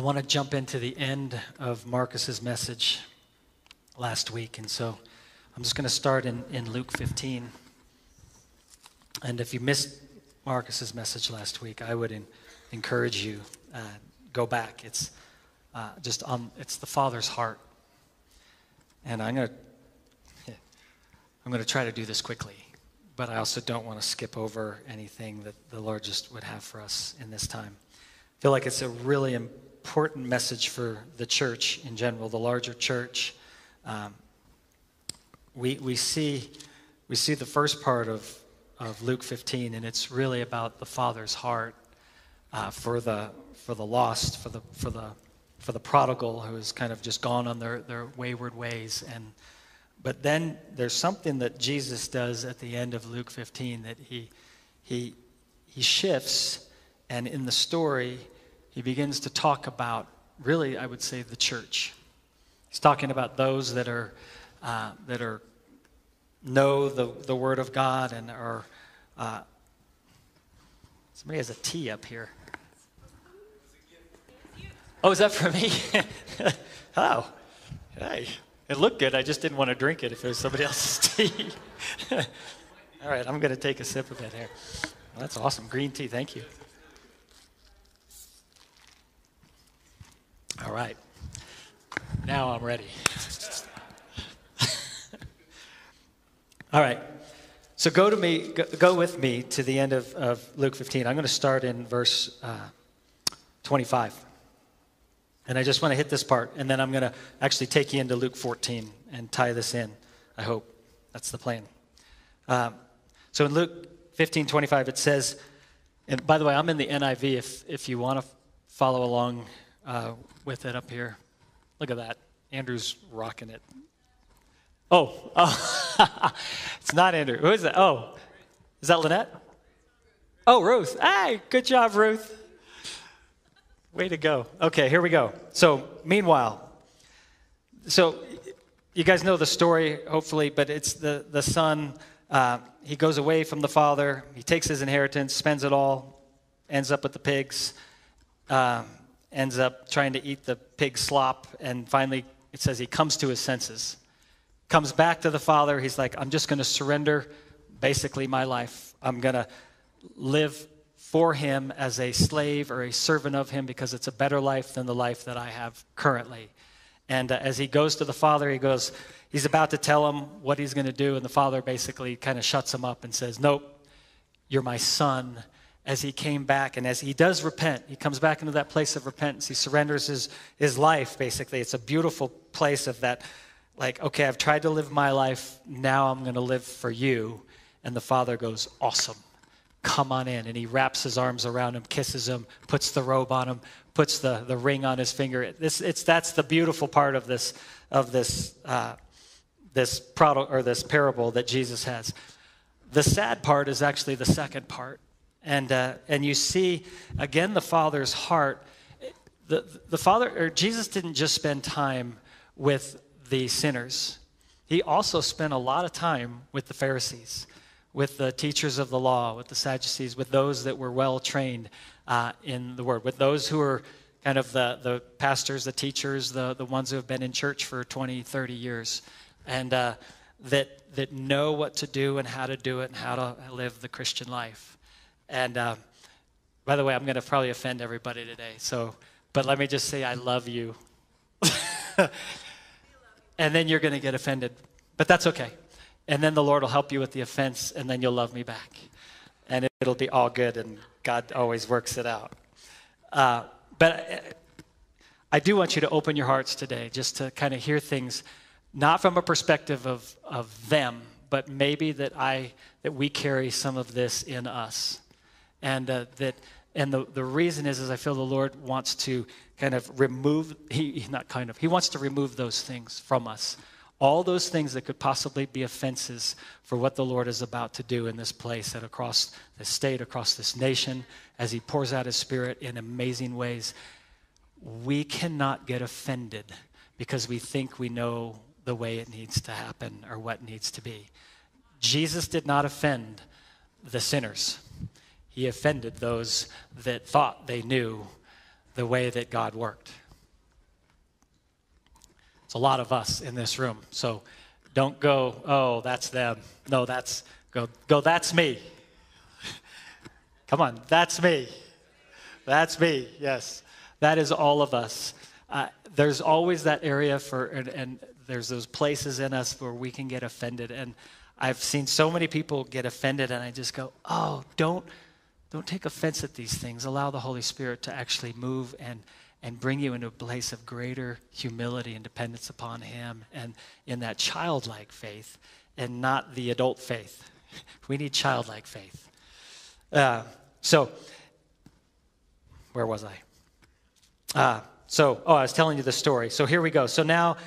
want to jump into the end of Marcus's message last week, and so I'm just going to start in Luke 15. And if you missed Marcus's message last week, I would encourage you go back. It's it's the Father's heart, and I'm going to try to do this quickly, but I also don't want to skip over anything that the Lord just would have for us in this time. I feel like it's a really important message for the church in general, the larger church. We see the first part of Luke 15, and it's really about the Father's heart for the lost, for the prodigal who has kind of just gone on their wayward ways. But then there's something that Jesus does at the end of Luke 15 that he shifts. And in the story, he begins to talk about, really, I would say, the church. He's talking about those that are know the Word of God and are. Somebody has a T up here. Oh, is that for me? Oh, hey, it looked good. I just didn't want to drink it if it was somebody else's tea. All right, I'm going to take a sip of it here. Well, that's awesome, green tea. Thank you. All right, now I'm ready. All right, so go with me to the end of Luke 15. I'm going to start in verse 25, and I just want to hit this part, and then I'm going to actually take you into Luke 14 and tie this in. I hope that's the plan. So in Luke 15:25, it says, and by the way, I'm in the NIV. If you want to follow along. With it up here. Look at that. Andrew's rocking it. Oh. It's not Andrew. Who is that? Oh, is that Lynette? Oh, Ruth. Hey, good job, Ruth. Way to go. Okay, here we go. So, meanwhile, you guys know the story, hopefully, but it's the son. He goes away from the father. He takes his inheritance, spends it all, ends up with the pigs. Ends up trying to eat the pig slop, and finally it says he comes to his senses. Comes back to the father. He's like, I'm just going to surrender basically my life. I'm going to live for him as a slave or a servant of him because it's a better life than the life that I have currently. And as he goes to the father, he's about to tell him what he's going to do, and the father basically kind of shuts him up and says, nope, you're my son. As he came back, and as he does repent, he comes back into that place of repentance. He surrenders his life, basically. It's a beautiful place of that, like, okay, I've tried to live my life. Now I'm going to live for you. And the father goes, awesome. Come on in. And he wraps his arms around him, kisses him, puts the robe on him, puts the ring on his finger. That's the beautiful part of this parable that Jesus has. The sad part is actually the second part. And you see, again, the Father's heart. The Father, or Jesus, didn't just spend time with the sinners. He also spent a lot of time with the Pharisees, with the teachers of the law, with the Sadducees, with those that were well-trained in the Word, with those who are kind of the pastors, the teachers, the ones who have been in church for 20, 30 years, and that know what to do and how to do it and how to live the Christian life. And by the way, I'm going to probably offend everybody today. But let me just say, I love you. And then you're going to get offended, but that's okay. And then the Lord will help you with the offense, and then you'll love me back, and it'll be all good. And God always works it out. But I do want you to open your hearts today, just to kind of hear things, not from a perspective of them, but maybe that we carry some of this in us. And the reason is I feel the Lord wants to kind of remove, he wants to remove those things from us. All those things that could possibly be offenses for what the Lord is about to do in this place and across this state, across this nation, as he pours out his Spirit in amazing ways. We cannot get offended because we think we know the way it needs to happen or what needs to be. Jesus did not offend the sinners. He offended those that thought they knew the way that God worked. It's a lot of us in this room. So don't go, oh, that's them. No, that's, go that's me. Come on, that's me. That's me, yes. That is all of us. There's always that area for, and there's those places in us where we can get offended. And I've seen so many people get offended, and I just go, oh, don't take offense at these things. Allow the Holy Spirit to actually move and bring you into a place of greater humility and dependence upon Him, and in that childlike faith and not the adult faith. We need childlike faith. So where was I? I was telling you the story. So here we go. So now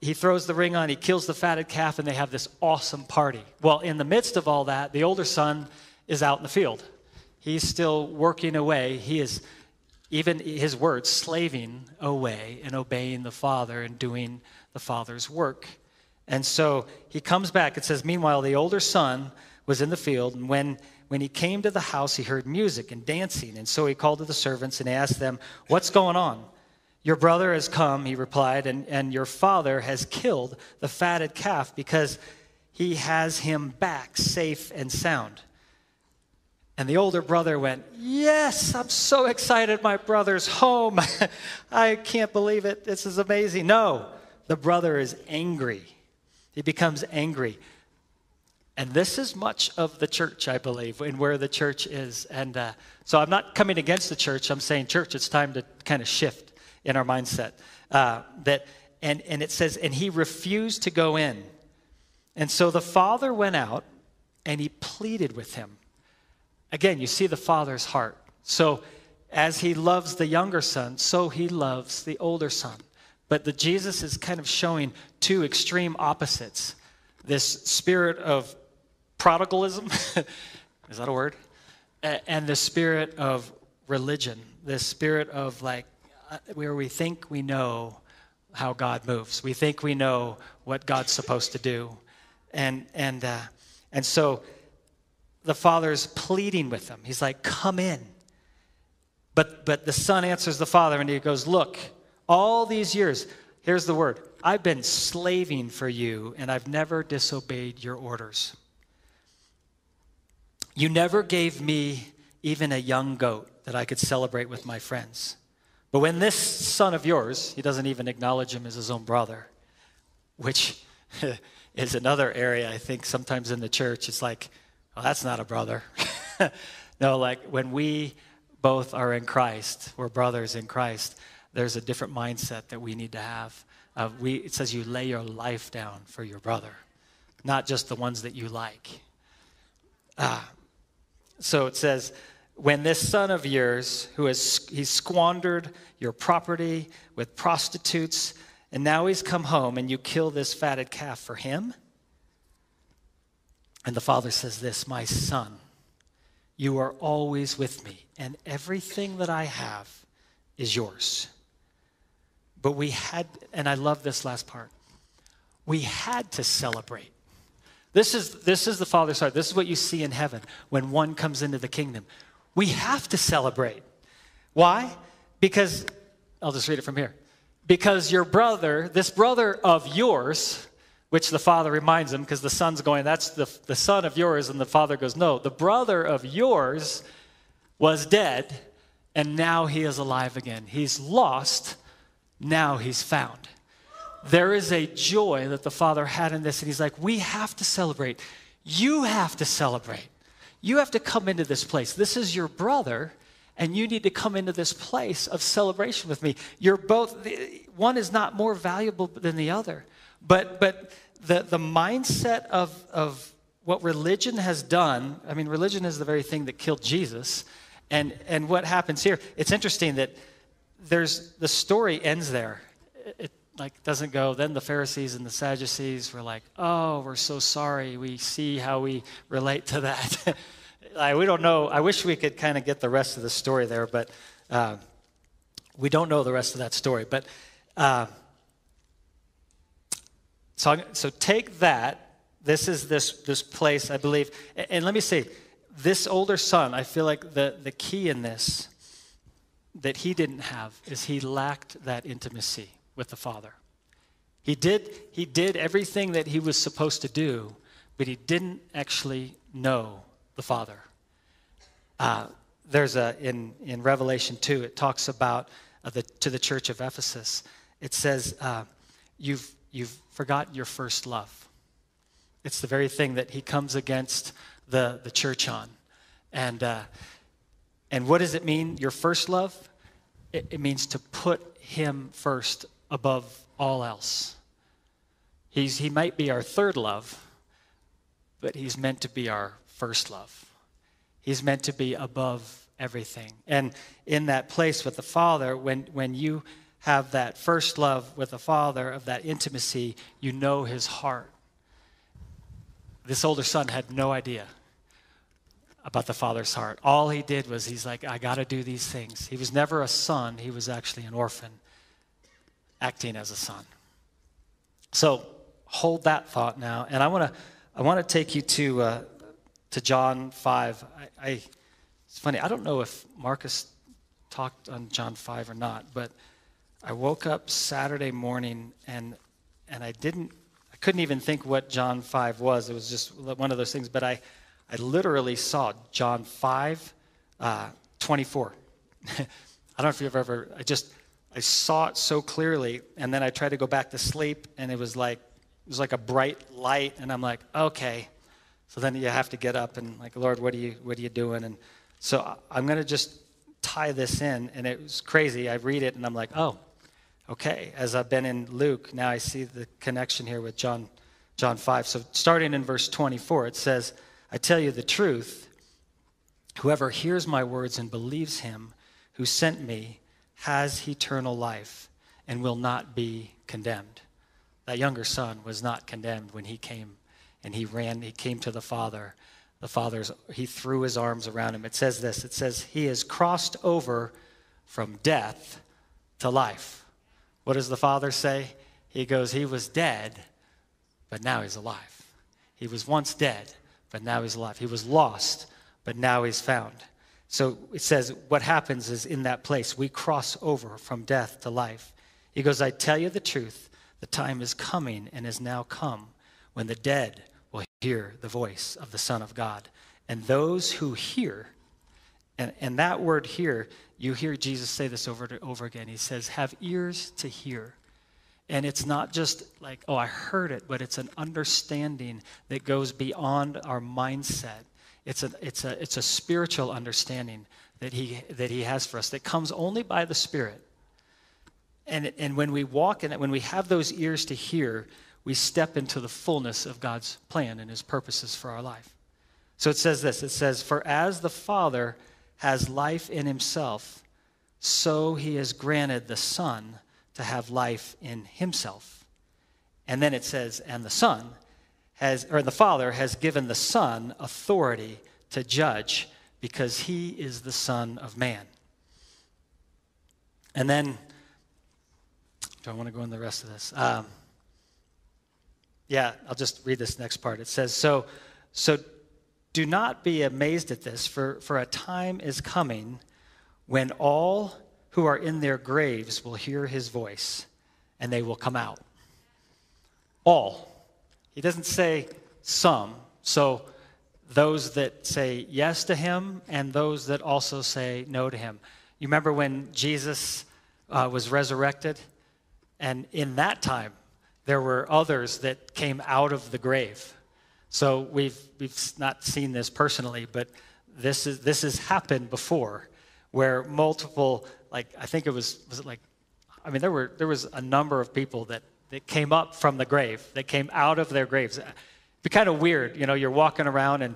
he throws the ring on, he kills the fatted calf, and they have this awesome party. Well, in the midst of all that, the older son is out in the field. He's still working away. He is, even his words, slaving away and obeying the Father and doing the Father's work. And so he comes back. It says, meanwhile, the older son was in the field, and when he came to the house, he heard music and dancing. And so he called to the servants and asked them, what's going on? Your brother has come, he replied, and your father has killed the fatted calf because he has him back safe and sound. And the older brother went, yes, I'm so excited my brother's home. I can't believe it. This is amazing. No, the brother is angry. He becomes angry. And this is much of the church, I believe, and where the church is. And so I'm not coming against the church. I'm saying, church, it's time to kind of shift in our mindset. It says, and he refused to go in. And so the father went out, and he pleaded with him. Again, you see the father's heart. So as he loves the younger son, so he loves the older son. But Jesus is kind of showing two extreme opposites. This spirit of prodigalism, is that a word? And the spirit of religion, this spirit of like where we think we know how God moves. We think we know what God's supposed to do. And so the father's pleading with him. He's like, come in. But the son answers the father, and he goes, look, all these years, here's the word, I've been slaving for you, and I've never disobeyed your orders. You never gave me even a young goat that I could celebrate with my friends. But when this son of yours, he doesn't even acknowledge him as his own brother, which is another area I think sometimes in the church, it's like, well, that's not a brother. No, like when we both are in Christ, we're brothers in Christ, there's a different mindset that we need to have. It says you lay your life down for your brother, not just the ones that you like. So it says, when this son of yours, he's squandered your property with prostitutes, and now he's come home, and you kill this fatted calf for him? And the father says this, my son, you are always with me, and everything that I have is yours. But we had, and I love this last part, we had to celebrate. This is the father's heart. This is what you see in heaven when one comes into the kingdom. We have to celebrate. Why? Because, I'll just read it from here. Because your brother, this brother of yours, which the father reminds him, because the son's going, that's the son of yours, and the father goes, no, the brother of yours was dead, and now he is alive again. He's lost, now he's found. There is a joy that the father had in this, and he's like, we have to celebrate. You have to celebrate. You have to come into this place. This is your brother, and you need to come into this place of celebration with me. You're both, one is not more valuable than the other. But the mindset of what religion has done, I mean, religion is the very thing that killed Jesus. And what happens here, it's interesting that the story ends there. It like doesn't go, then the Pharisees and the Sadducees were like, oh, we're so sorry. We see how we relate to that. We don't know. I wish we could kind of get the rest of the story there, but we don't know the rest of that story. But So take that. This is this place, I believe. And let me say, this older son, I feel like the key in this that he didn't have is he lacked that intimacy with the Father. He did everything that he was supposed to do, but he didn't actually know the Father. In Revelation 2, it talks about to the church of Ephesus. It says, you've forgotten your first love. It's the very thing that he comes against the church on. And what does it mean, your first love? It means to put him first above all else. He might be our third love, but he's meant to be our first love. He's meant to be above everything. And in that place with the Father, when you have that first love with the Father, of that intimacy, you know his heart. This older son had no idea about the Father's heart. All he did was he's like, I got to do these things. He was never a son. He was actually an orphan acting as a son. So hold that thought now. And I want to take you to John 5. It's funny. I don't know if Marcus talked on John 5 or not, but I woke up Saturday morning and I couldn't even think what John 5 was. It was just one of those things. But I literally saw John 5, 24. I don't know if you've ever, I saw it so clearly, and then I tried to go back to sleep, and it was like a bright light, and I'm like, okay. So then you have to get up and like, Lord, what are you doing? And so I'm going to just tie this in, and it was crazy. I read it, and I'm like, oh, okay. As I've been in Luke, now I see the connection here with John 5. So starting in verse 24, it says, I tell you the truth, whoever hears my words and believes him who sent me has eternal life and will not be condemned. That younger son was not condemned when he came and he came to the Father. He threw his arms around him. It says this, he is crossed over from death to life. What does the Father say? He goes, he was dead, but now he's alive. He was once dead, but now he's alive. He was lost, but now he's found. So it says what happens is in that place, we cross over from death to life. He goes, I tell you the truth, the time is coming and is now come when the dead will hear the voice of the Son of God. And those who hear, and that word hear, you hear Jesus say this over and over again. He says, have ears to hear. And it's not just like, oh, I heard it, but it's an understanding that goes beyond our mindset. It's a spiritual understanding that he has for us that comes only by the Spirit. And when we walk in it, when we have those ears to hear, we step into the fullness of God's plan and his purposes for our life. So it says this, for as the Father has life in himself, so he has granted the Son to have life in himself. And then it says, and the Father has given the Son authority to judge because he is the Son of Man. And then, do I want to go into the rest of this? I'll just read this next part. It says, so do not be amazed at this, for a time is coming when all who are in their graves will hear his voice, and they will come out. All. He doesn't say some. So those that say yes to him and those that also say no to him. You remember when Jesus was resurrected? And in that time, there were others that came out of the grave. So we've not seen this personally, but this has happened before, where multiple, like, I think it was it like, I mean, there was a number of people that came up from the grave, that came out of their graves. It'd be kind of weird, you know, you're walking around and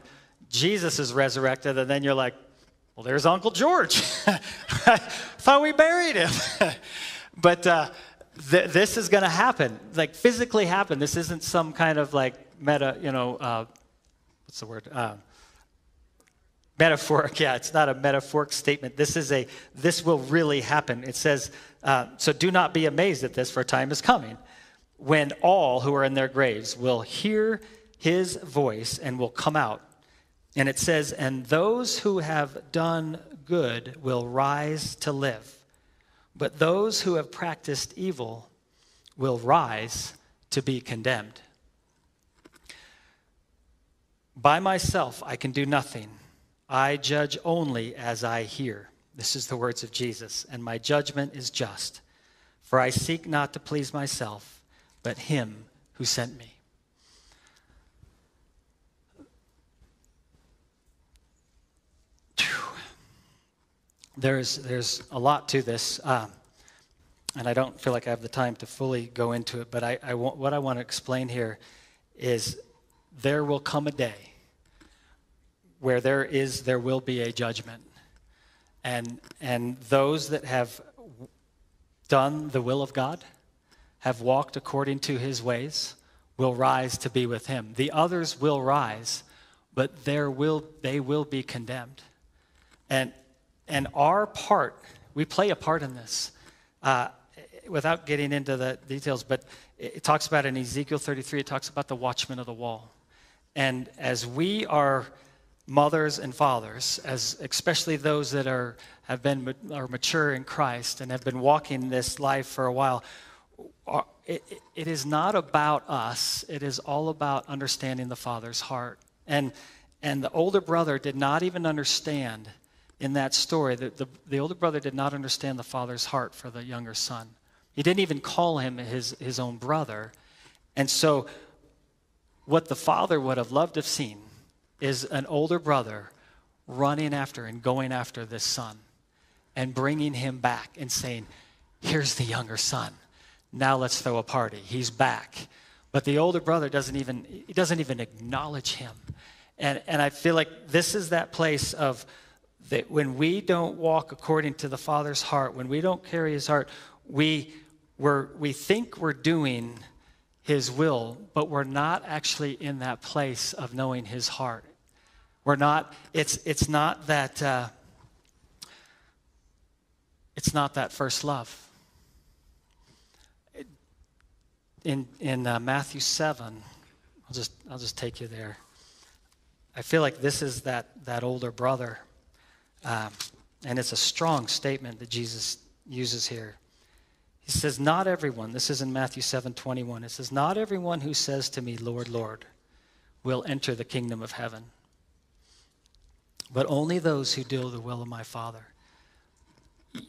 Jesus is resurrected, and then you're like, well, there's Uncle George. I thought we buried him. But this is going to happen, like physically happen. This isn't some kind of like metaphoric, it's not a metaphoric statement. This will really happen. It says, so do not be amazed at this, for a time is coming when all who are in their graves will hear his voice and will come out. And it says, and those who have done good will rise to live, but those who have practiced evil will rise to be condemned. By myself, I can do nothing. I judge only as I hear. This is the words of Jesus, and my judgment is just, for I seek not to please myself, but him who sent me. There's a lot to this, and I don't feel like I have the time to fully go into it, but what I want to explain here is there will come a day where there will be a judgment. And those that have done the will of God, have walked according to his ways, will rise to be with him. The others will rise, but they will be condemned. And our part, we play a part in this. Without getting into the details, but it talks about in Ezekiel 33, it talks about the watchman of the wall. And as we are mothers and fathers, as especially those that are mature in Christ and have been walking this life for a while, it is not about us. It is all about understanding the Father's heart. And the older brother did not even understand in that story. The older brother did not understand the Father's heart for the younger son. He didn't even call him his own brother. And so what the father would have loved to have seen is an older brother running after and going after this son and bringing him back and saying, here's the younger son. Now let's throw a party. He's back. But the older brother doesn't even acknowledge him. And I feel like this is that place of that when we don't walk according to the Father's heart, when we don't carry his heart, we think we're doing his will, but we're not actually in that place of knowing his heart. We're not. It's not that. It's not that first love. In Matthew 7, I'll just take you there. I feel like this is that older brother. And it's a strong statement that Jesus uses here. He says, not everyone, this is in Matthew 7:21. It says, not everyone who says to me, Lord, Lord, will enter the kingdom of heaven, but only those who do the will of my Father.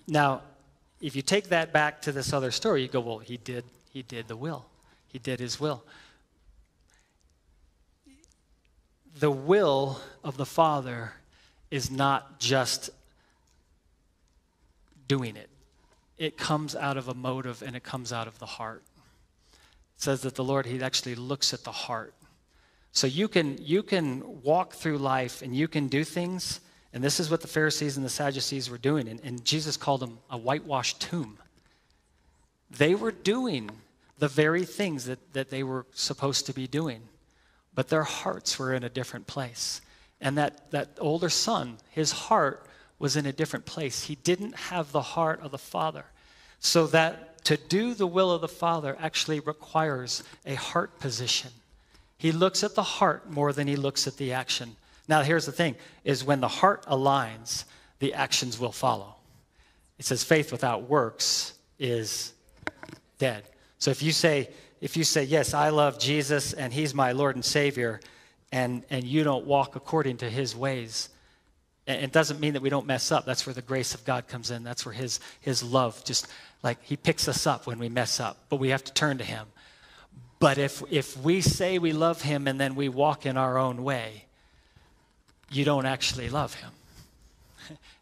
Now, if you take that back to this other story, you go, well, he did the will. He did his will. The will of the Father is not just doing it. It comes out of a motive and it comes out of the heart. It says that the Lord, he actually looks at the heart. So you can walk through life and you can do things, and this is what the Pharisees and the Sadducees were doing, and Jesus called them a whitewashed tomb. They were doing the very things that they were supposed to be doing, but their hearts were in a different place. And that older son, his heart was in a different place. He didn't have the heart of the Father. So that to do the will of the Father actually requires a heart position. He looks at the heart more than he looks at the action. Now, here's the thing, is when the heart aligns, the actions will follow. It says faith without works is dead. So if you say, yes, I love Jesus and he's my Lord and Savior, and you don't walk according to his ways, and it doesn't mean that we don't mess up. That's where the grace of God comes in. That's where his love, just like he picks us up when we mess up, but we have to turn to him. But if we say we love him and then we walk in our own way, you don't actually love him.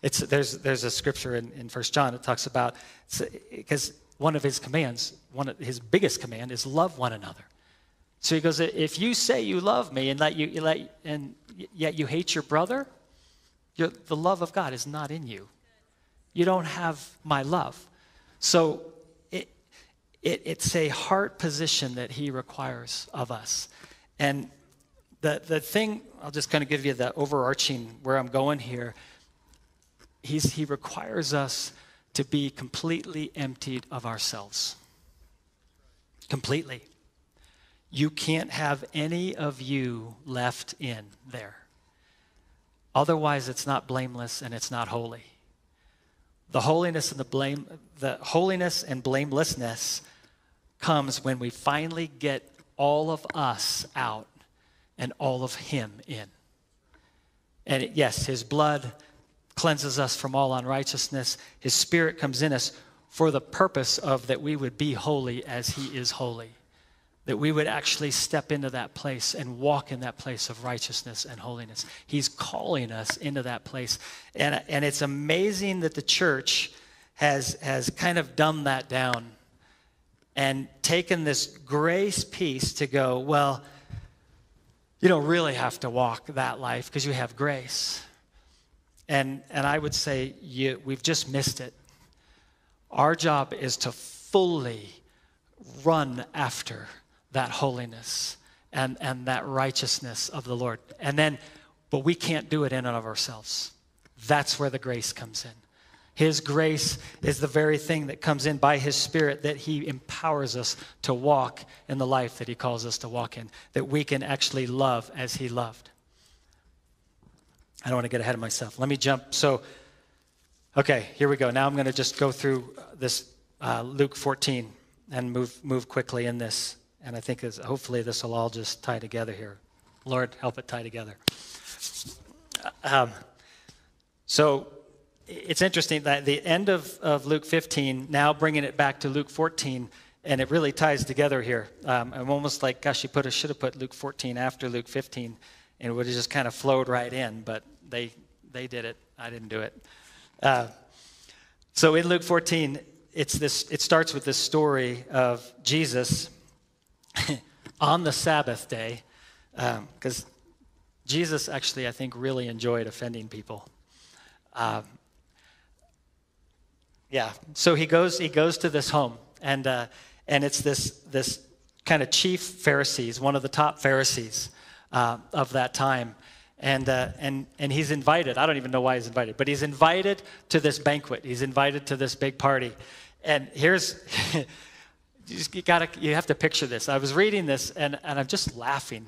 There's a scripture in First John that talks about, because his biggest command is love one another. So he goes, if you say you love me and yet you hate your brother, the love of God is not in you. You don't have my love. So it's a heart position that he requires of us. And the thing, I'll just kind of give you the overarching where I'm going here. He requires us to be completely emptied of ourselves. Completely. You can't have any of you left in there. Otherwise, it's not blameless and it's not holy. The holiness and blamelessness comes when we finally get all of us out and all of him in. And yes, his blood cleanses us from all unrighteousness. His spirit comes in us for the purpose of that we would be holy as he is holy, that we would actually step into that place and walk in that place of righteousness and holiness. He's calling us into that place. And it's amazing that the church has kind of dumbed that down and taken this grace piece to go, well, you don't really have to walk that life because you have grace. And I would say we've just missed it. Our job is to fully run after that holiness and that righteousness of the Lord. But we can't do it in and of ourselves. That's where the grace comes in. His grace is the very thing that comes in by his spirit, that he empowers us to walk in the life that he calls us to walk in, that we can actually love as he loved. I don't want to get ahead of myself. Let me jump. So, okay, here we go. Now I'm going to just go through this Luke 14 and move quickly in this. And I think hopefully this will all just tie together here. Lord, help it tie together. So it's interesting that the end of Luke 15, now bringing it back to Luke 14, and it really ties together here. I'm almost like, gosh, should have put Luke 14 after Luke 15, and it would have just kind of flowed right in, but they did it. I didn't do it. So in Luke 14, it starts with this story of Jesus on the Sabbath day, because Jesus actually, I think, really enjoyed offending people. So he goes to this home, and it's this kind of chief Pharisees, one of the top Pharisees of that time, and he's invited. I don't even know why he's invited, but he's invited to this banquet. He's invited to this big party. And here's, you have to picture this. I was reading this, and I'm just laughing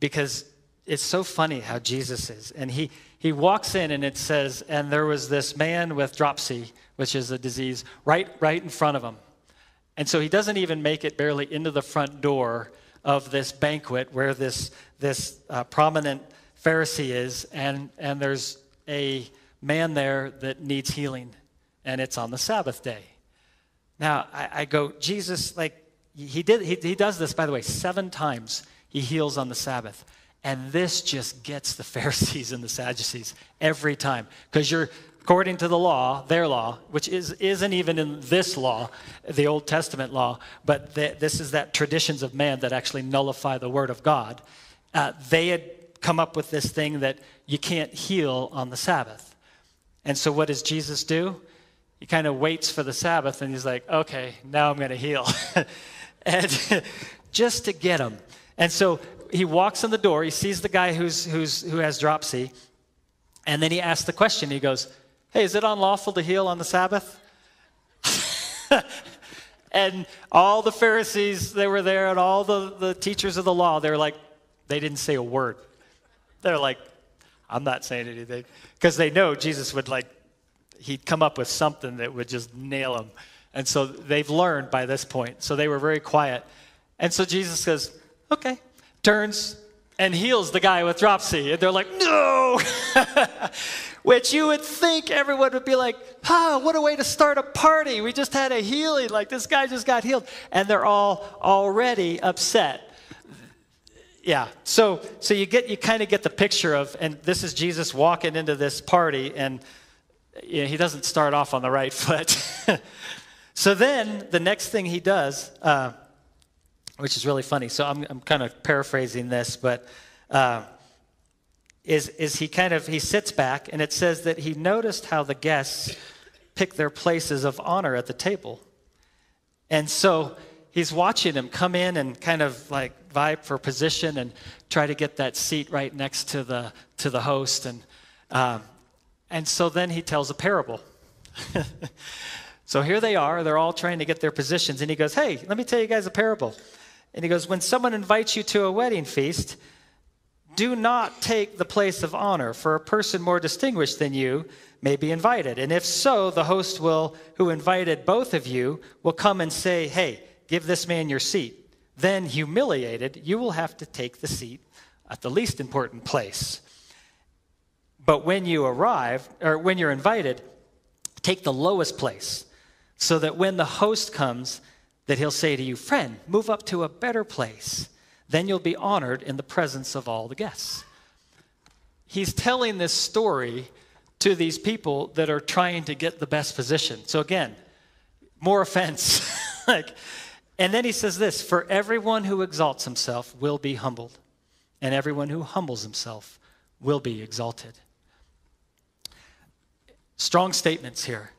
because it's so funny how Jesus is. And he walks in, and it says, and there was this man with dropsy, which is a disease, right in front of him. And so he doesn't even make it barely into the front door of this banquet where this prominent Pharisee is, and there's a man there that needs healing, and it's on the Sabbath day. Now, I go, Jesus, like, he does this, by the way, 7 times he heals on the Sabbath. And this just gets the Pharisees and the Sadducees every time. Because you're, according to the law, their law, which isn't even in this law, the Old Testament law, but this is that traditions of man that actually nullify the word of God. They had come up with this thing that you can't heal on the Sabbath. And so what does Jesus do? He kind of waits for the Sabbath, and he's like, okay, now I'm going to heal. And just to get him. And so he walks in the door. He sees the guy who has dropsy, and then he asks the question. He goes, hey, is it unlawful to heal on the Sabbath? And all the Pharisees, they were there, and all the teachers of the law, they were like, they didn't say a word. They're like, I'm not saying anything. Because they know Jesus would he'd come up with something that would just nail him. And so they've learned by this point. So they were very quiet. And so Jesus says, okay, turns and heals the guy with dropsy. And they're like, no! Which you would think everyone would be like, what a way to start a party. We just had a healing. This guy just got healed. And they're all already upset. Yeah, so you kind of get the picture of, and this is Jesus walking into this party, and he doesn't start off on the right foot. So then the next thing he does, which is really funny, so I'm kind of paraphrasing this, but is he sits back, and it says that he noticed how the guests picked their places of honor at the table. And so he's watching them come in and kind of vibe for position and try to get that seat right next to the host, and so then he tells a parable. So here they are. They're all trying to get their positions. And he goes, hey, let me tell you guys a parable. And he goes, when someone invites you to a wedding feast, do not take the place of honor, for a person more distinguished than you may be invited. And if so, the host will, who invited both of you, will come and say, hey, give this man your seat. Then, humiliated, you will have to take the seat at the least important place. But when you arrive, or when you're invited, take the lowest place, so that when the host comes, that he'll say to you, friend, move up to a better place. Then you'll be honored in the presence of all the guests. He's telling this story to these people that are trying to get the best position. So again, more offense. And then he says this, for everyone who exalts himself will be humbled, and everyone who humbles himself will be exalted. Strong statements here.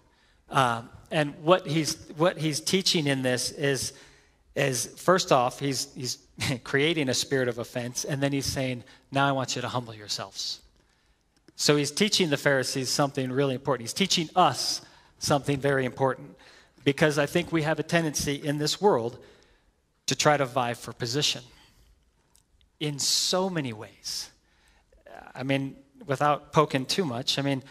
And what he's teaching in this is first off, he's creating a spirit of offense, and then he's saying, now I want you to humble yourselves. So he's teaching the Pharisees something really important. He's teaching us something very important, because I think we have a tendency in this world to try to vie for position in so many ways. I mean, without poking too much, I mean,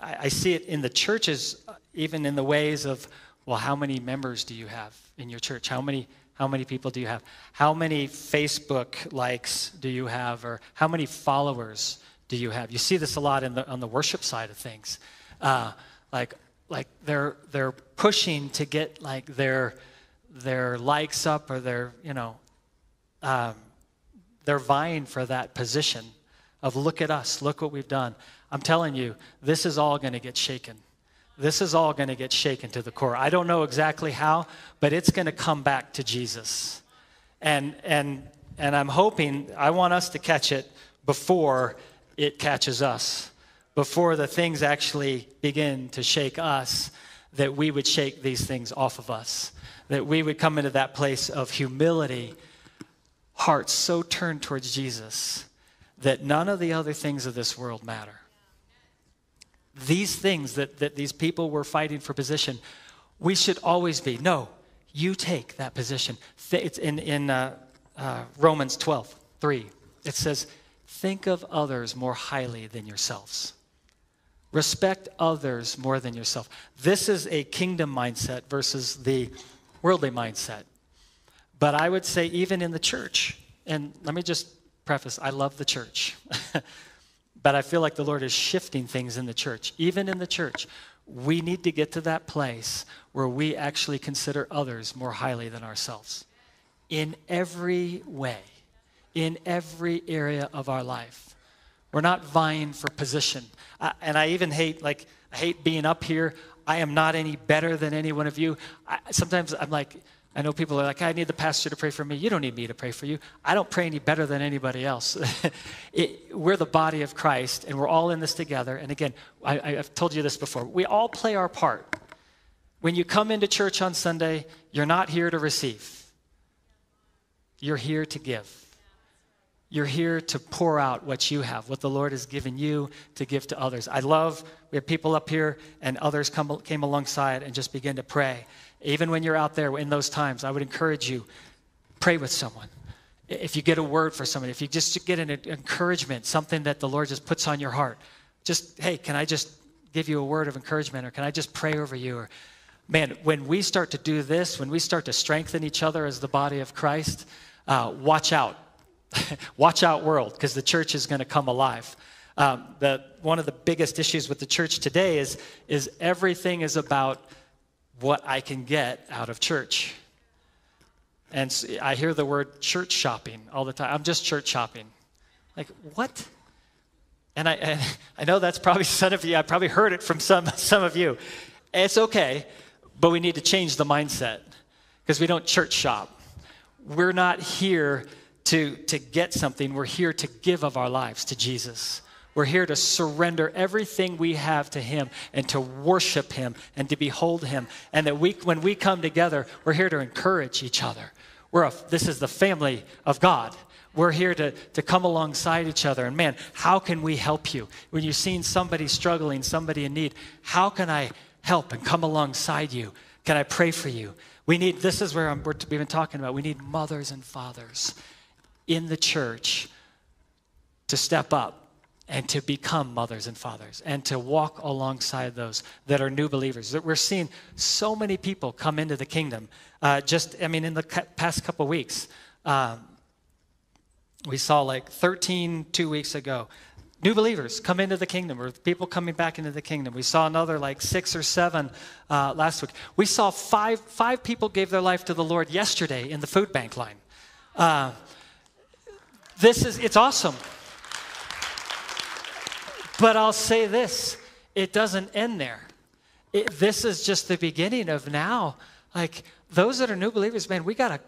I see it in the churches, even in the ways of, well, how many members do you have in your church? How many people do you have? How many Facebook likes do you have? Or how many followers do you have? You see this a lot on the worship side of things. Like they're pushing to get like their likes up, or they're vying for that position of, look at us, look what we've done. I'm telling you, this is all going to get shaken. This is all going to get shaken to the core. I don't know exactly how, but it's going to come back to Jesus. And I'm hoping, I want us to catch it before it catches us, before the things actually begin to shake us, that we would shake these things off of us, that we would come into that place of humility, hearts so turned towards Jesus that none of the other things of this world matter. These things that these people were fighting for position, we should always be, no, you take that position. It's in Romans 12:3. It says, think of others more highly than yourselves. Respect others more than yourself. This is a kingdom mindset versus the worldly mindset. But I would say even in the church, and let me just preface, I love the church. But I feel like the Lord is shifting things in the church. Even in the church, we need to get to that place where we actually consider others more highly than ourselves. In every way, in every area of our life. We're not vying for position. I hate being up here. I am not any better than any one of you. Sometimes I'm like, I know people are like, I need the pastor to pray for me. You don't need me to pray for you. I don't pray any better than anybody else. We're the body of Christ, and we're all in this together. And again, I've told you this before. We all play our part. When you come into church on Sunday, you're not here to receive. You're here to give. You're here to pour out what you have, what the Lord has given you to give to others. We have people up here, and others came alongside and just began to pray. Even when you're out there in those times, I would encourage you, pray with someone. If you get a word for somebody, if you just get an encouragement, something that the Lord just puts on your heart, just, hey, can I just give you a word of encouragement, or can I just pray over you? Or, man, when we start to do this, when we start to strengthen each other as the body of Christ, watch out. Watch out, world, because the church is going to come alive. One of the biggest issues with the church today is everything is about what I can get out of church. And I hear the word church shopping all the time. I'm just church shopping. Like, what? And I know that's probably some of you. I probably heard it from some of you. It's okay, but we need to change the mindset, because we don't church shop. We're not here to get something. We're here to give of our lives to Jesus. We're here to surrender everything we have to him, and to worship him, and to behold him. And that when we come together, we're here to encourage each other. This is the family of God. We're here to come alongside each other. And man, how can we help you? When you've seen somebody struggling, somebody in need, how can I help and come alongside you? Can I pray for you? This is where we've been talking about, we need mothers and fathers in the church to step up and to become mothers and fathers and to walk alongside those that are new believers. That we're seeing so many people come into the kingdom. In the past couple weeks, we saw like 13 2 weeks ago, new believers come into the kingdom, or people coming back into the kingdom. We saw another like 6 or 7 last week. We saw five people gave their life to the Lord yesterday in the food bank line. It's awesome. But I'll say this, it doesn't end there. This is just the beginning of now. Like, those that are new believers, man, we gotta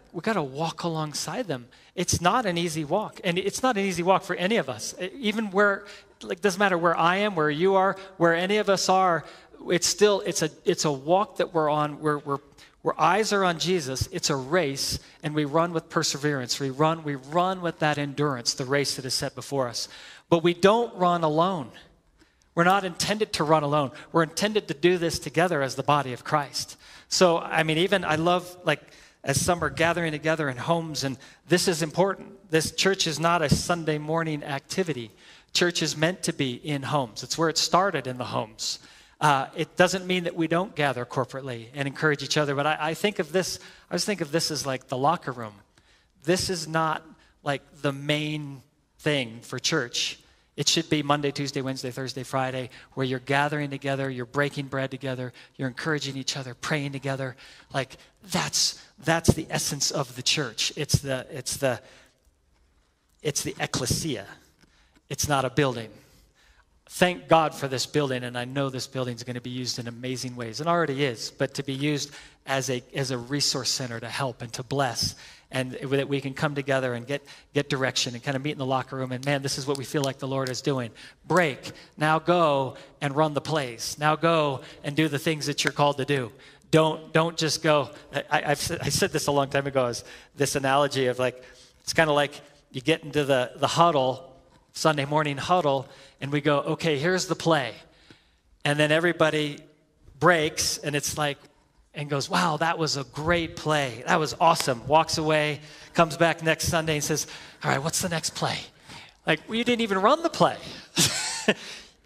walk alongside them. It's not an easy walk, and it's not an easy walk for any of us. Even where, like, doesn't matter where I am, where you are, where any of us are. It's a walk that we're on. Where eyes are on Jesus. It's a race, and we run with perseverance. We run with that endurance, the race that is set before us. But we don't run alone. We're not intended to run alone. We're intended to do this together as the body of Christ. So, I love, like, as some are gathering together in homes, and this is important. This church is not a Sunday morning activity. Church is meant to be in homes. It's where it started, in the homes. It doesn't mean that we don't gather corporately and encourage each other, but I always think of this as like the locker room. This is not like the main thing for church. It should be Monday, Tuesday, Wednesday, Thursday, Friday, where you're gathering together, you're breaking bread together, you're encouraging each other, praying together. Like, that's the essence of the church. It's the ecclesia. It's not a building. Thank God for this building, and I know this building is going to be used in amazing ways, and already is, but to be used as a resource center to help and to bless. And that we can come together and get direction and kind of meet in the locker room. And, man, this is what we feel like the Lord is doing. Break. Now go and run the place. Now go and do the things that you're called to do. Don't just go. I said this a long time ago, as this analogy of, like, it's kind of like you get into the huddle, Sunday morning huddle, and we go, okay, here's the play. And then everybody breaks, and it's like, and goes, wow, that was a great play. That was awesome. Walks away, comes back next Sunday and says, all right, what's the next play? Like, well, you didn't even run the play.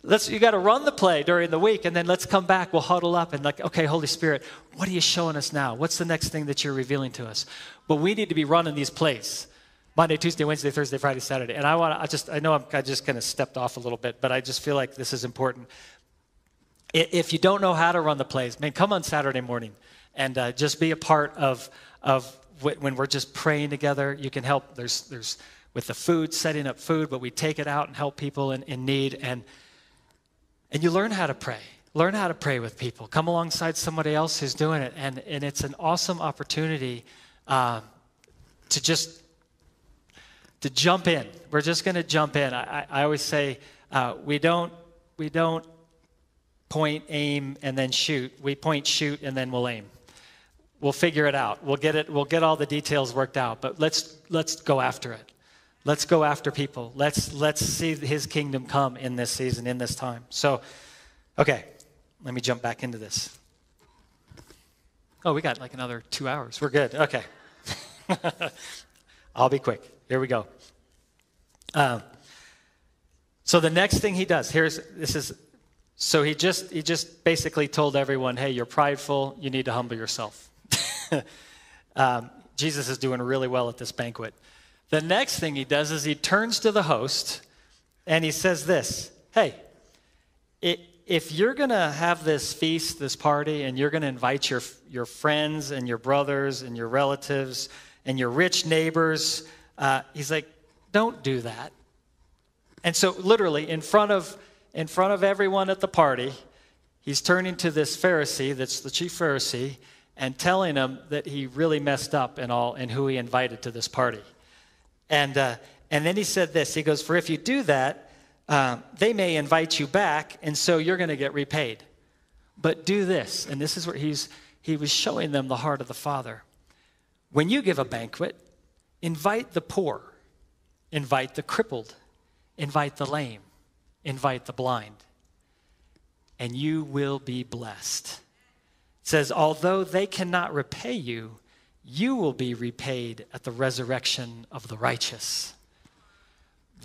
You got to run the play during the week, and then let's come back. We'll huddle up and, like, okay, Holy Spirit, what are you showing us now? What's the next thing that you're revealing to us? But we need to be running these plays. Monday, Tuesday, Wednesday, Thursday, Friday, Saturday. And I know I just kind of stepped off a little bit, but I just feel like this is important. If you don't know how to run the plays, man, come on Saturday morning and just be a part of when we're just praying together. You can help. There's with the food, setting up food, but we take it out and help people in need. And you learn how to pray. Learn how to pray with people. Come alongside somebody else who's doing it. And it's an awesome opportunity to jump in. We're just going to jump in. I always say we don't point, aim, and then shoot. We point, shoot, and then we'll aim. We'll figure it out. We'll get all the details worked out. But let's go after it. Let's go after people. Let's see his kingdom come in this season, in this time. So, okay, let me jump back into this. Oh, we got like another 2 hours. We're good. Okay. I'll be quick. Here we go. So the next thing he does, so he just basically told everyone, hey, you're prideful, you need to humble yourself. Jesus is doing really well at this banquet. The next thing he does is he turns to the host and he says this, hey, if you're going to have this feast, this party, and you're going to invite your friends and your brothers and your relatives and your rich neighbors, he's like, don't do that. And so literally in front of everyone at the party, he's turning to this Pharisee that's the chief Pharisee and telling him that he really messed up in who he invited to this party. And then he said this. He goes, for if you do that, they may invite you back, and so you're going to get repaid. But do this. And this is where he was showing them the heart of the Father. When you give a banquet, invite the poor, invite the crippled, invite the lame. Invite the blind, and you will be blessed. It says, although they cannot repay you, you will be repaid at the resurrection of the righteous.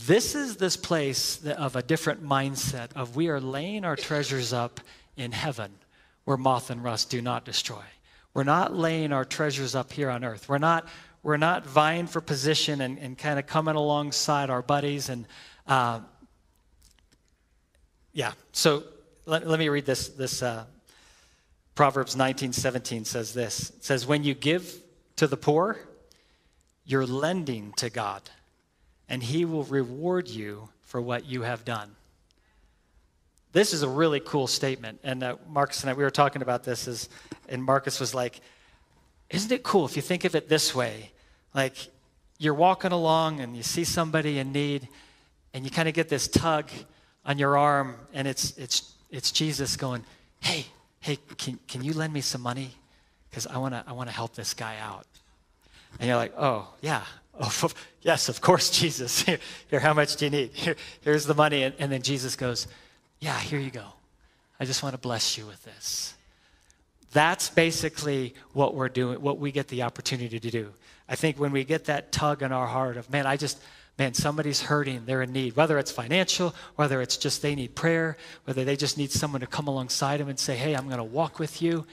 This is this place of a different mindset of we are laying our treasures up in heaven where moth and rust do not destroy. We're not laying our treasures up here on earth. We're not vying for position and kind of coming alongside our buddies. And so let me read this. This Proverbs 19:17 says this. It says, when you give to the poor, you're lending to God, and he will reward you for what you have done. This is a really cool statement. And Marcus and I, we were talking about this, and Marcus was like, isn't it cool if you think of it this way? Like, you're walking along and you see somebody in need and you kind of get this tug on your arm, and it's Jesus going, hey, can you lend me some money? Because I wanna help this guy out. And you're like, oh, yeah. Oh, yes, of course, Jesus. Here, how much do you need? Here's the money. And then Jesus goes, yeah, here you go. I just want to bless you with this. That's basically what we're doing, what we get the opportunity to do. I think when we get that tug in our heart of, man, somebody's hurting, they're in need, whether it's financial, whether it's just they need prayer, whether they just need someone to come alongside them and say, hey, I'm going to walk with you.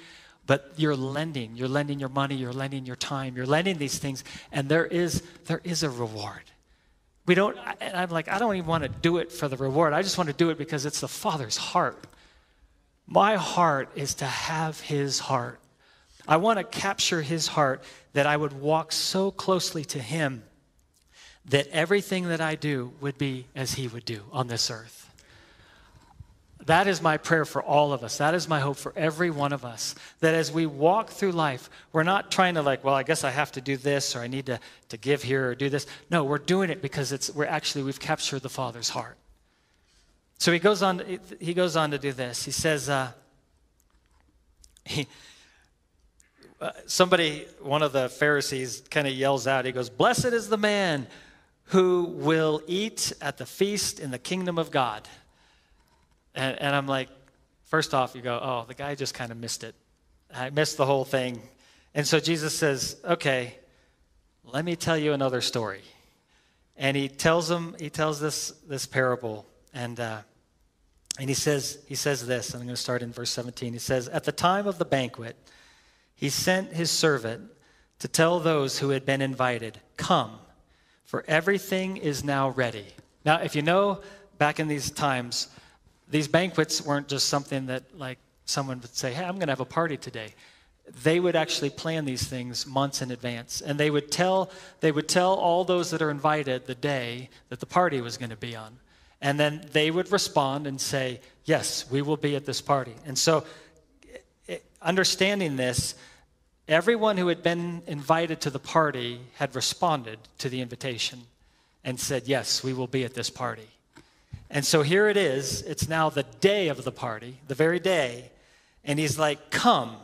But you're lending your money, you're lending your time, you're lending these things, and there is a reward. I don't even want to do it for the reward. I just want to do it because it's the Father's heart. My heart is to have his heart. I want to capture his heart, that I would walk so closely to him that everything that I do would be as he would do on this earth. That is my prayer for all of us. That is my hope for every one of us, that as we walk through life, we're not trying to I guess I have to do this, or I need to give here or do this. No, we're doing it because we've captured the Father's heart. So he goes on to do this. He says, one of the Pharisees kind of yells out, he goes, blessed is the man who will eat at the feast in the kingdom of God. And I'm like, first off, you go, oh, the guy just kind of missed it. I missed the whole thing. And so Jesus says, okay, let me tell you another story. And he tells this parable. And he says this, and I'm going to start in verse 17. He says, at the time of the banquet, he sent his servant to tell those who had been invited, come, for everything is now ready. Now, if you know, back in these times, these banquets weren't just something that someone would say, hey, I'm going to have a party today. They would actually plan these things months in advance. And they would tell all those that are invited the day that the party was going to be on. And then they would respond and say, yes, we will be at this party. And so understanding this, everyone who had been invited to the party had responded to the invitation and said, yes, we will be at this party. And so here it is. It's now the day of the party, the very day. And he's like, come,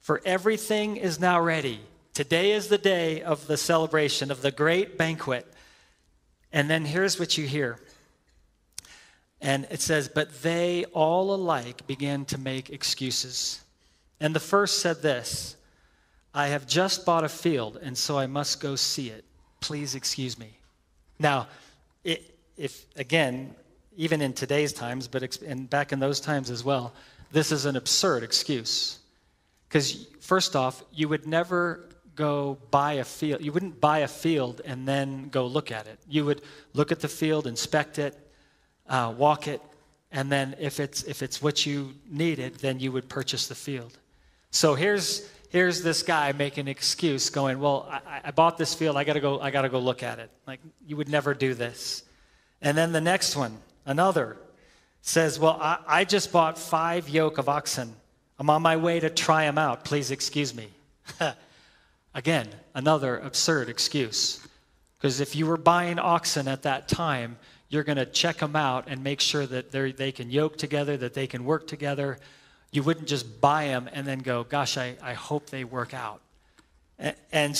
for everything is now ready. Today is the day of the celebration, of the great banquet. And then here's what you hear. And it says, but they all alike began to make excuses. And the first said this, I have just bought a field, and so I must go see it. Please excuse me. Now, even in today's times, and back in those times as well, this is an absurd excuse. Because first off, you would never go buy a field. You wouldn't buy a field and then go look at it. You would look at the field, inspect it, walk it, and then if it's what you needed, then you would purchase the field. So here's this guy making an excuse, going, "Well, I bought this field. I gotta go look at it." Like, you would never do this. And then the next one, another, says, well, I just bought 5 yoke of oxen. I'm on my way to try them out. Please excuse me. Again, another absurd excuse. Because if you were buying oxen at that time, you're going to check them out and make sure that they can yoke together, that they can work together. You wouldn't just buy them and then go, gosh, I hope they work out. And then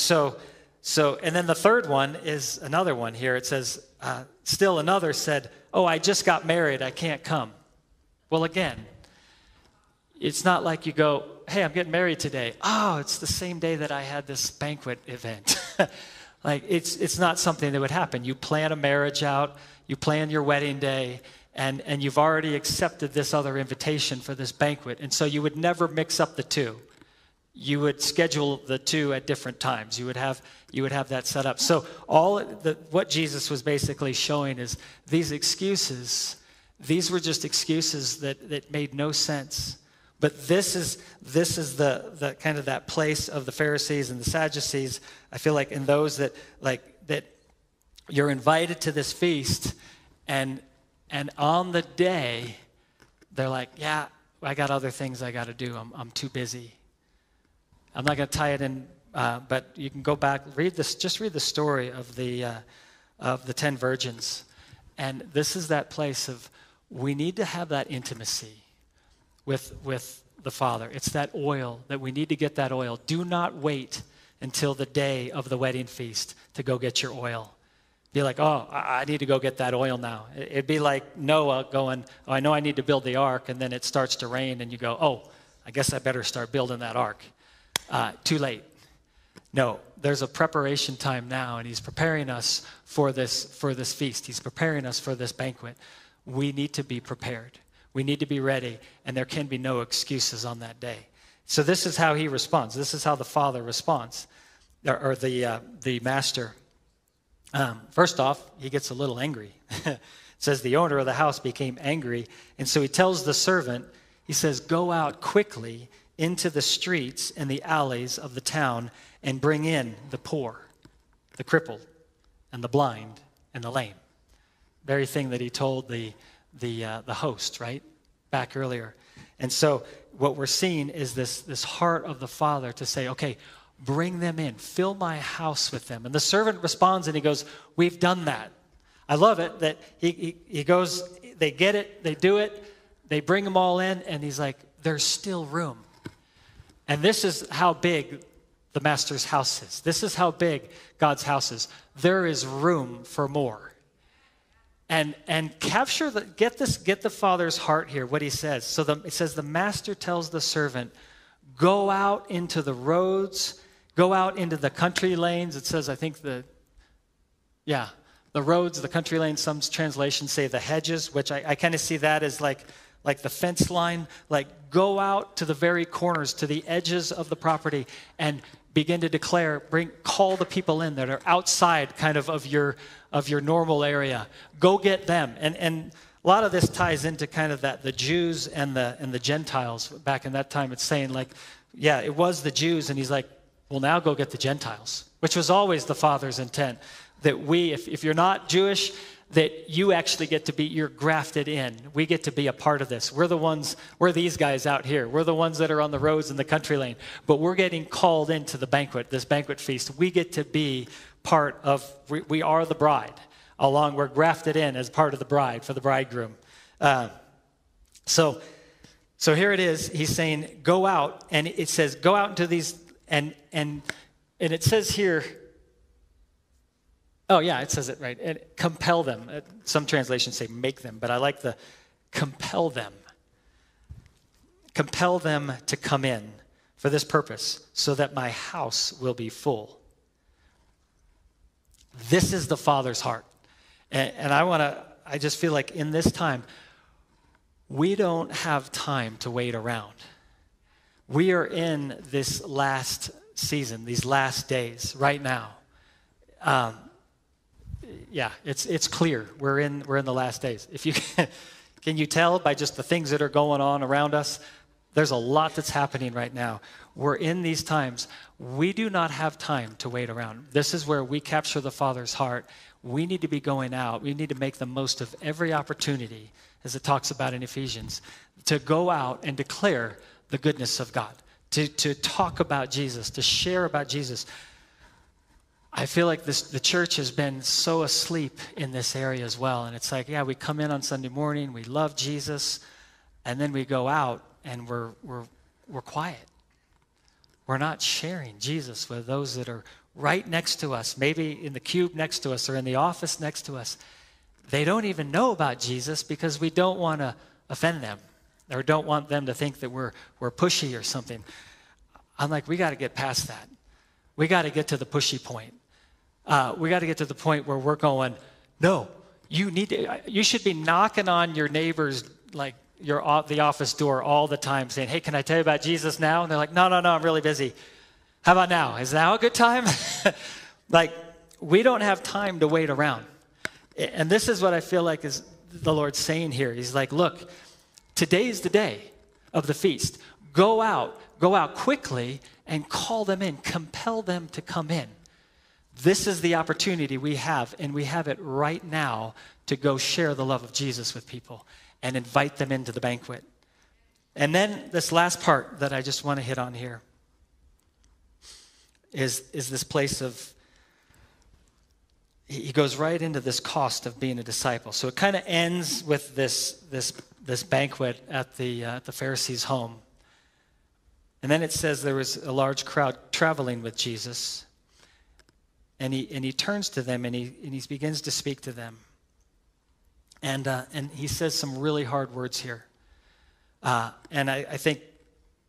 the third one is another one here. It says, still another said, oh, I just got married. I can't come. Well, again, it's not like you go, hey, I'm getting married today. Oh, it's the same day that I had this banquet event. It's not something that would happen. You plan a marriage out. you plan your wedding day, and you've already accepted this other invitation for this banquet. And so you would never mix up the two. You would schedule the two at different times. You would have that set up. So what Jesus was basically showing is these excuses, these were just excuses that made no sense. But this is the kind of that place of the Pharisees and the Sadducees, I feel like, in those that you're invited to this feast, and on the day they're like, yeah, I got other things I got to do. I'm too busy. I'm not going to tie it in, but you can go back, read this. Just read the story of the 10 virgins, and this is that place of we need to have that intimacy with the Father. It's that oil that we need to get. That oil. Do not wait until the day of the wedding feast to go get your oil. Be like, oh, I need to go get that oil now. It'd be like Noah going, oh, I know I need to build the ark, and then it starts to rain, and you go, oh, I guess I better start building that ark. Too late. No, there's a preparation time now, and he's preparing us for this feast. He's preparing us for this banquet. We need to be prepared. We need to be ready, and there can be no excuses on that day. So this is how he responds. This is how the Father responds, or the Master. First off, he gets a little angry. It says the owner of the house became angry, and so he tells the servant, he says, go out quickly into the streets and the alleys of the town and bring in the poor, the crippled, and the blind, and the lame. Very thing that he told the host, right, back earlier. And so what we're seeing is this heart of the Father to say, okay, bring them in, fill my house with them. And the servant responds and he goes, we've done that. I love it that he goes, they get it, they do it, they bring them all in, and he's like, there's still room. And this is how big the Master's house is. This is how big God's house is. There is room for more. And capture get the Father's heart here, what he says. So it says the Master tells the servant, go out into the roads, go out into the country lanes. It says, I think the roads, the country lanes, some translations say the hedges, which I kind of see that as like the fence line, like go out to the very corners, to the edges of the property, and begin to declare, call the people in that are outside kind of your normal area. Go get them. And a lot of this ties into kind of that the Jews and the Gentiles back in that time. It's saying like, yeah, it was the Jews, and he's like, well, now go get the Gentiles, which was always the Father's intent, that we, if you're not Jewish, that you actually you're grafted in. We get to be a part of this. We're these guys out here. We're the ones that are on the roads in the country lane, but we're getting called into the banquet, this banquet feast. We get to be part of, we are the bride. We're grafted in as part of the bride for the bridegroom. So here it is. He's saying, go out, and it says, go out into these, and it says here, oh, yeah, it says it right. And compel them. Some translations say make them, but I like the compel them. Compel them to come in for this purpose, so that my house will be full. This is the Father's heart. And I just feel like in this time, we don't have time to wait around. We are in this last season, these last days right now. Yeah, it's clear we're in the last days. If you can you tell by just the things that are going on around us? There's a lot that's happening right now. We're in these times. We do not have time to wait around. This is where we capture the Father's heart. We need to be going out. We need to make the most of every opportunity, as it talks about in Ephesians, to go out and declare the goodness of God, to talk about Jesus, to share about Jesus. I feel like the church has been so asleep in this area as well. And it's like, yeah, we come in on Sunday morning, we love Jesus, and then we go out and we're quiet. We're not sharing Jesus with those that are right next to us, maybe in the cube next to us or in the office next to us. They don't even know about Jesus because we don't want to offend them or don't want them to think that we're pushy or something. I'm like, we got to get past that. We got to get to the pushy point. We got to get to the point where we're going, no, You should be knocking on your neighbor's, like, the office door all the time saying, hey, can I tell you about Jesus now? And they're like, no, I'm really busy. How about now? Is now a good time? Like, we don't have time to wait around. And this is what I feel like is the Lord's saying here. He's like, look, today's the day of the feast. Go out quickly and call them in. Compel them to come in. This is the opportunity we have, and we have it right now to go share the love of Jesus with people and invite them into the banquet. And then this last part that I just want to hit on here is this place of, he goes right into this cost of being a disciple. So it kind of ends with this banquet at the Pharisees' home. And then it says there was a large crowd traveling with Jesus. And he turns to them and he begins to speak to them. And he says some really hard words here. And I think,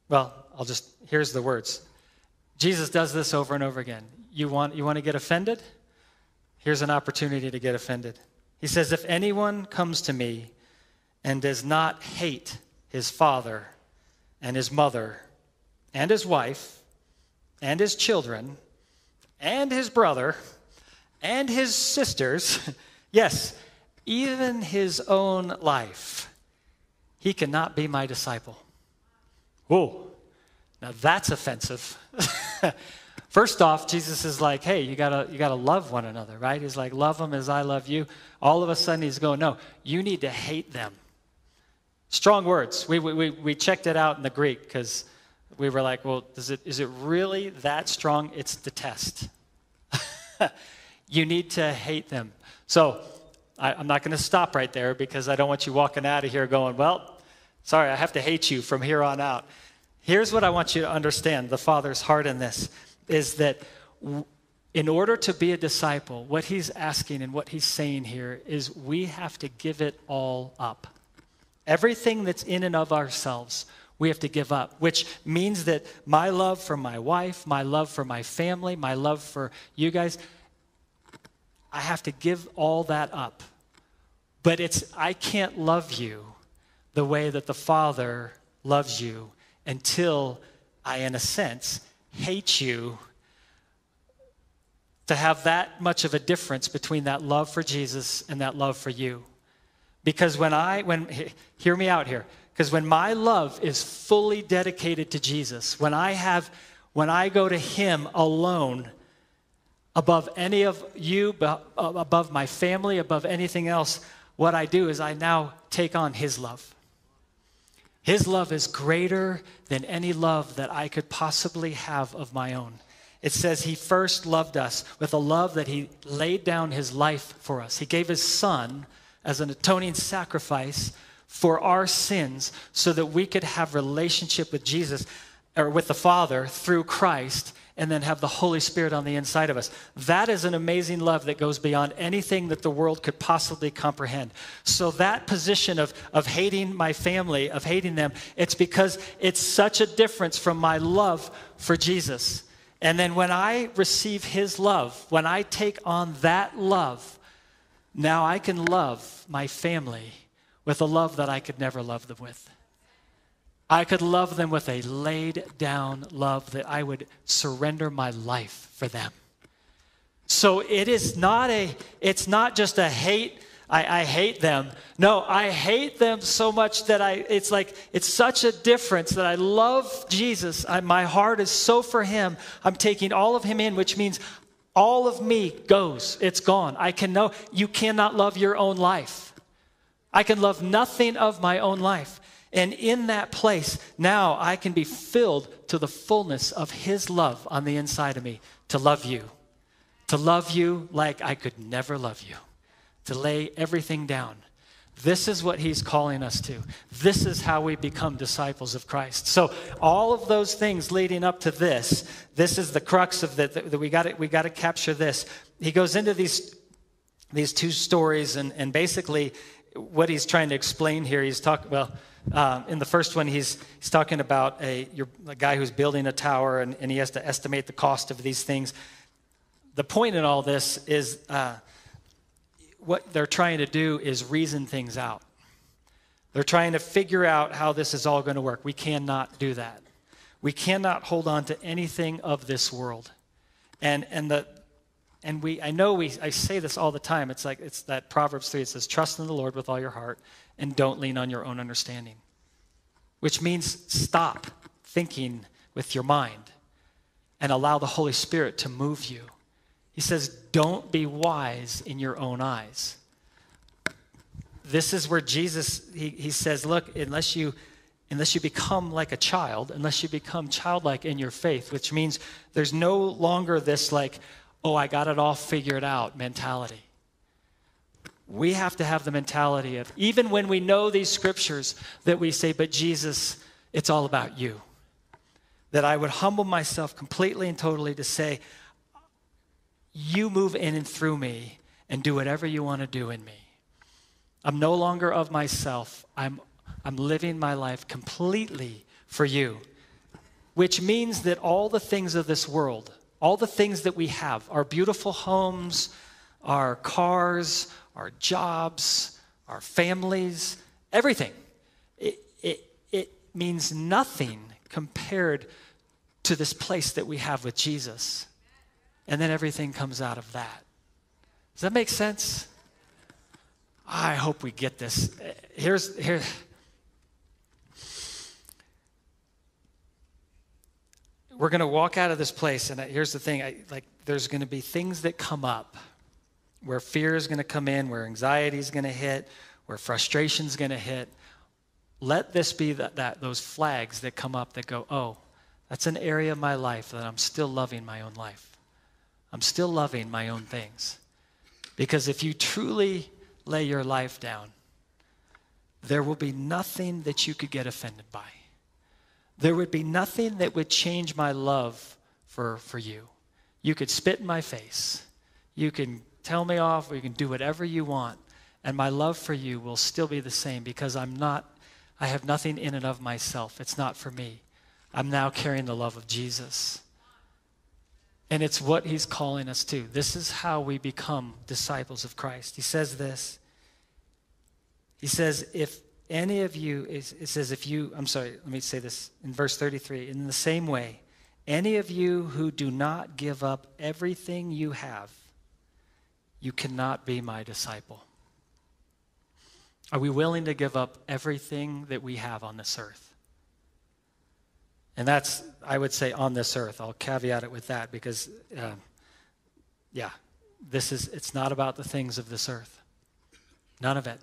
well, here's the words. Jesus does this over and over again. You want to get offended? Here's an opportunity to get offended. He says, if anyone comes to me and does not hate his father and his mother and his wife and his children and his brother and his sisters, yes, even his own life, he cannot be my disciple. Whoa, now that's offensive. First off, Jesus is like, hey, you gotta love one another, right? He's like, love them as I love you. All of a sudden, he's going, no, you need to hate them. Strong words. We checked it out in the Greek because we were like, well, is it really that strong? It's detest. You need to hate them. So I'm not going to stop right there because I don't want you walking out of here going, well, sorry, I have to hate you from here on out. Here's what I want you to understand. The Father's heart in this is that in order to be a disciple, what he's asking and what he's saying here is we have to give it all up. Everything that's in and of ourselves, we have to give up, which means that my love for my wife, my love for my family, my love for you guys, I have to give all that up. But I can't love you the way that the Father loves you until I, in a sense, hate you. To have that much of a difference between that love for Jesus and that love for you. Because hear me out here. Because when my love is fully dedicated to Jesus, when I go to him alone, above any of you, above my family, above anything else, what I do is I now take on his love. His love is greater than any love that I could possibly have of my own. It says he first loved us with a love that he laid down his life for us. He gave his son as an atoning sacrifice for our sins so that we could have relationship with Jesus or with the Father through Christ and then have the Holy Spirit on the inside of us. That is an amazing love that goes beyond anything that the world could possibly comprehend. So that position of hating my family, of hating them, it's because it's such a difference from my love for Jesus. And then when I receive his love, when I take on that love, now I can love my family with a love that I could never love them with. I could love them with a laid down love that I would surrender my life for them. So it's not just a hate, I hate them. No, I hate them so much that it's such a difference that I love Jesus. My heart is so for him. I'm taking all of him in, which means all of me goes, it's gone. You cannot love your own life. I can love nothing of my own life. And in that place, now I can be filled to the fullness of his love on the inside of me to love you like I could never love you, to lay everything down. This is what he's calling us to. This is how we become disciples of Christ. So all of those things leading up to this, this is the crux of that we got to capture this. He goes into these two stories and basically what he's trying to explain here, in the first one, he's talking about a guy who's building a tower, and he has to estimate the cost of these things. The point in all this is what they're trying to do is reason things out. They're trying to figure out how this is all going to work. We cannot do that. We cannot hold on to anything of this world. I say this all the time. It's that Proverbs 3, it says, trust in the Lord with all your heart and don't lean on your own understanding, which means stop thinking with your mind and allow the Holy Spirit to move you. He says, don't be wise in your own eyes. This is where Jesus, he says, look, unless you become like a child, unless you become childlike in your faith, which means there's no longer this like, oh, I got it all figured out mentality. We have to have the mentality of, even when we know these scriptures, that we say, but Jesus, it's all about you. That I would humble myself completely and totally to say, you move in and through me and do whatever you want to do in me. I'm no longer of myself. I'm living my life completely for you, which means that all the things of this world, all the things that we have, our beautiful homes, our cars, our jobs, our families, everything, it means nothing compared to this place that we have with Jesus. And then everything comes out of that. Does that make sense? I hope we get this. Here. We're going to walk out of this place, and here's the thing. There's going to be things that come up where fear is going to come in, where anxiety is going to hit, where frustration is going to hit. Let this be those flags that come up that go, oh, that's an area of my life that I'm still loving my own life. I'm still loving my own things. Because if you truly lay your life down, there will be nothing that you could get offended by. There would be nothing that would change my love for you. You could spit in my face. You can tell me off, or you can do whatever you want, and my love for you will still be the same because I have nothing in and of myself. It's not for me. I'm now carrying the love of Jesus. And it's what he's calling us to. This is how we become disciples of Christ. He says this. He says, let me say this in verse 33. In the same way, any of you who do not give up everything you have, you cannot be my disciple. Are we willing to give up everything that we have on this earth? And that's, I would say, on this earth. I'll caveat it with that because, it's not about the things of this earth. None of it.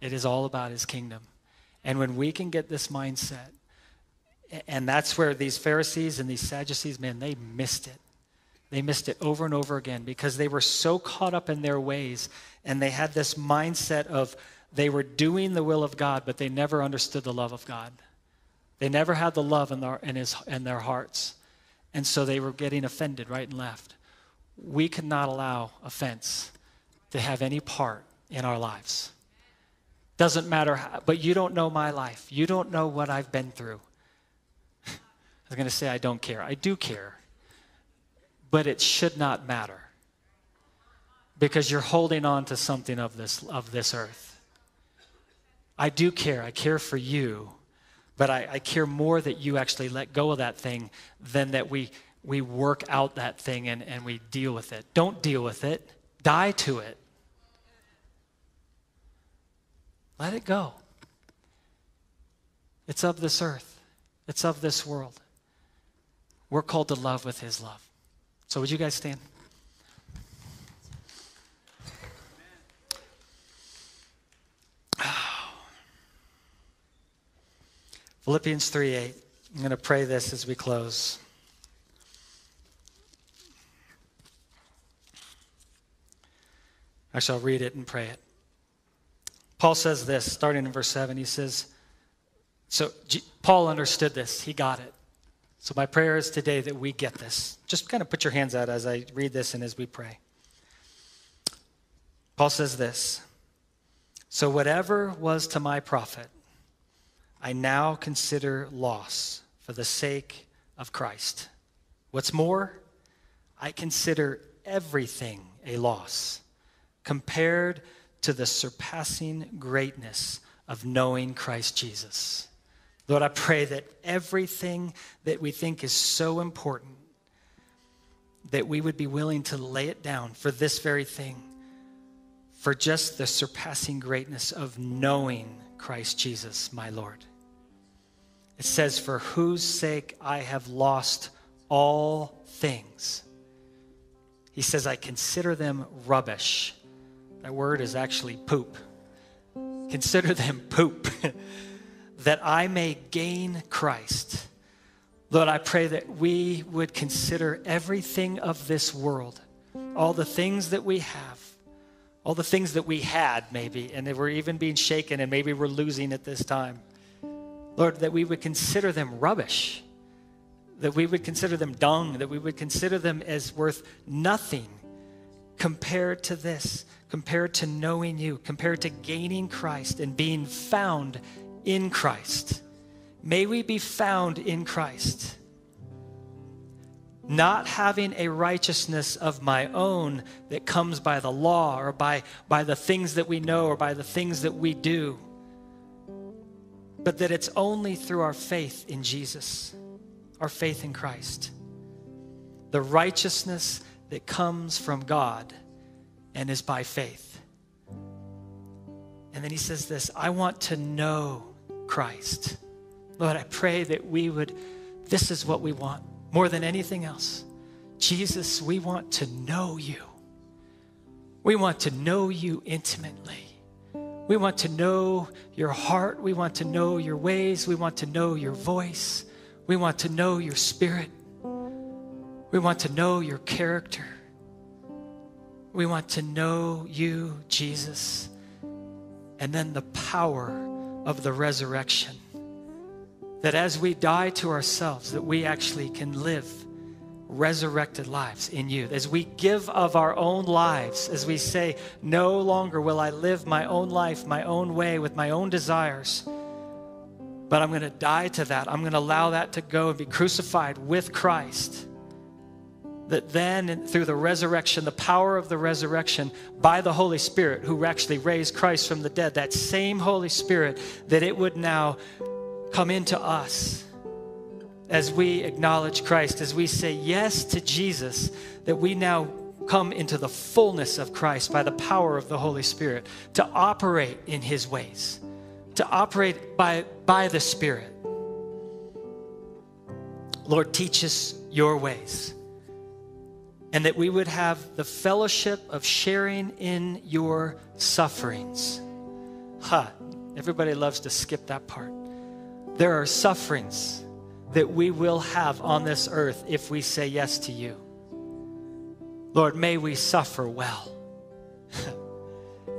It is all about his kingdom. And when we can get this mindset, and that's where these Pharisees and these Sadducees, man, they missed it. They missed it over and over again because they were so caught up in their ways, and they had this mindset of they were doing the will of God, but they never understood the love of God. They never had the love in their hearts, and so they were getting offended right and left. We cannot allow offense to have any part in our lives. Doesn't matter how, but you don't know my life. You don't know what I've been through. I was going to say I don't care. I do care, but it should not matter because you're holding on to something of this earth. I do care. I care for you. But I care more that you actually let go of that thing than that we work out that thing and we deal with it. Don't deal with it. Die to it. Let it go. It's of this earth. It's of this world. We're called to love with his love. So would you guys stand? Philippians 3:8. I'm going to pray this as we close. Actually, I'll read it and pray it. Paul says this, starting in verse 7. He says, Paul understood this. He got it. So my prayer is today that we get this. Just kind of put your hands out as I read this and as we pray. Paul says this. So whatever was to my profit, I now consider loss for the sake of Christ. What's more, I consider everything a loss compared to the surpassing greatness of knowing Christ Jesus. Lord, I pray that everything that we think is so important, that we would be willing to lay it down for this very thing, for just the surpassing greatness of knowing Christ Jesus, my Lord. It says, for whose sake I have lost all things. He says, I consider them rubbish. That word is actually poop. Consider them poop, that I may gain Christ. Lord, I pray that we would consider everything of this world, all the things that we have, all the things that we had maybe, and that we're even being shaken and maybe we're losing at this time. Lord, that we would consider them rubbish, that we would consider them dung, that we would consider them as worth nothing compared to this, compared to knowing you, compared to gaining Christ and being found in Christ. May we be found in Christ, not having a righteousness of my own that comes by the law or by the things that we know or by the things that we do, but that it's only through our faith in Jesus, our faith in Christ, the righteousness that comes from God and is by faith. And then he says this, I want to know Christ. Lord, I pray that we would, this is what we want more than anything else. Jesus, we want to know you. We want to know you intimately. We want to know your heart. We want to know your ways. We want to know your voice. We want to know your spirit. We want to know your character. We want to know you, Jesus, and then the power of the resurrection. That as we die to ourselves, that we actually can live resurrected lives in you. As we give of our own lives, as we say, no longer will I live my own life, my own way, with my own desires, but I'm going to die to that. I'm going to allow that to go and be crucified with Christ. That then through the resurrection, the power of the resurrection by the Holy Spirit, who actually raised Christ from the dead, that same Holy Spirit, that it would now come into us as we acknowledge Christ, as we say yes to Jesus, that we now come into the fullness of Christ by the power of the Holy Spirit to operate in his ways, to operate by the Spirit. Lord, teach us your ways, and that we would have the fellowship of sharing in your sufferings. Everybody loves to skip that part. There are sufferings that we will have on this earth if we say yes to you. Lord, may we suffer well.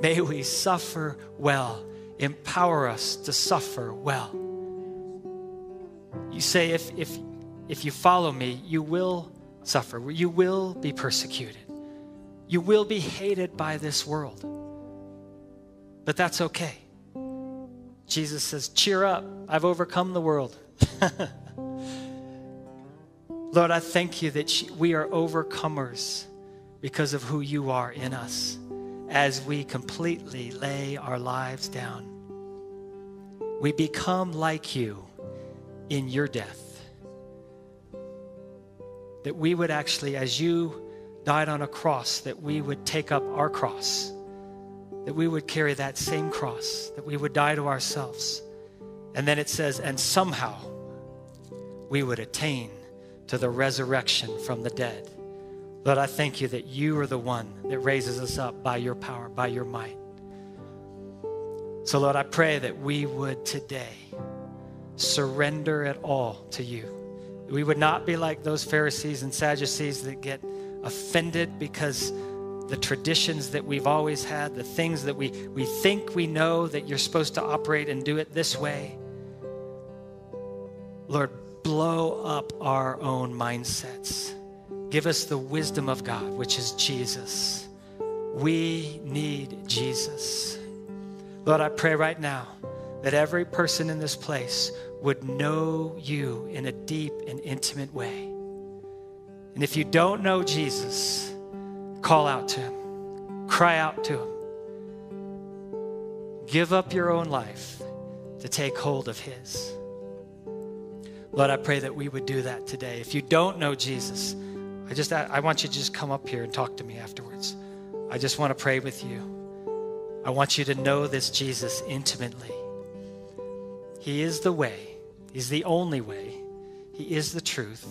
May we suffer well. Empower us to suffer well. You say, if you follow me, you will suffer. You will be persecuted. You will be hated by this world. But that's okay. Jesus says, cheer up, I've overcome the world. Lord, I thank you that we are overcomers because of who you are in us as we completely lay our lives down. We become like you in your death. That we would actually, as you died on a cross, that we would take up our cross, that we would carry that same cross, that we would die to ourselves. And then it says, and somehow we would attain to the resurrection from the dead. Lord, I thank you that you are the one that raises us up by your power, by your might. So Lord, I pray that we would today surrender it all to you. We would not be like those Pharisees and Sadducees that get offended because the traditions that we've always had, the things that we think we know, that you're supposed to operate and do it this way. Lord, blow up our own mindsets. Give us the wisdom of God, which is Jesus. We need Jesus. Lord, I pray right now that every person in this place would know you in a deep and intimate way. And if you don't know Jesus, call out to him. Cry out to him. Give up your own life to take hold of his. Lord, I pray that we would do that today. If you don't know Jesus, I want you to just come up here and talk to me afterwards. I just want to pray with you. I want you to know this Jesus intimately. He is the way. He's the only way. He is the truth,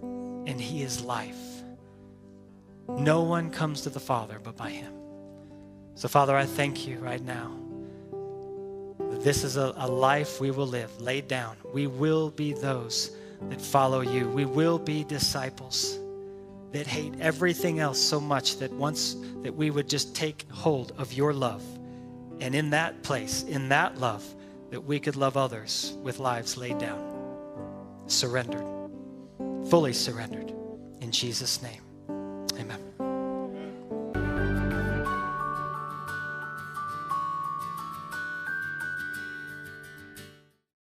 and he is life. No one comes to the Father but by him. So, Father, I thank you right now. This is a life we will live, laid down. We will be those that follow you. We will be disciples that hate everything else so much that we would just take hold of your love. And in that place, in that love, that we could love others with lives laid down, surrendered, fully surrendered. In Jesus' name, amen.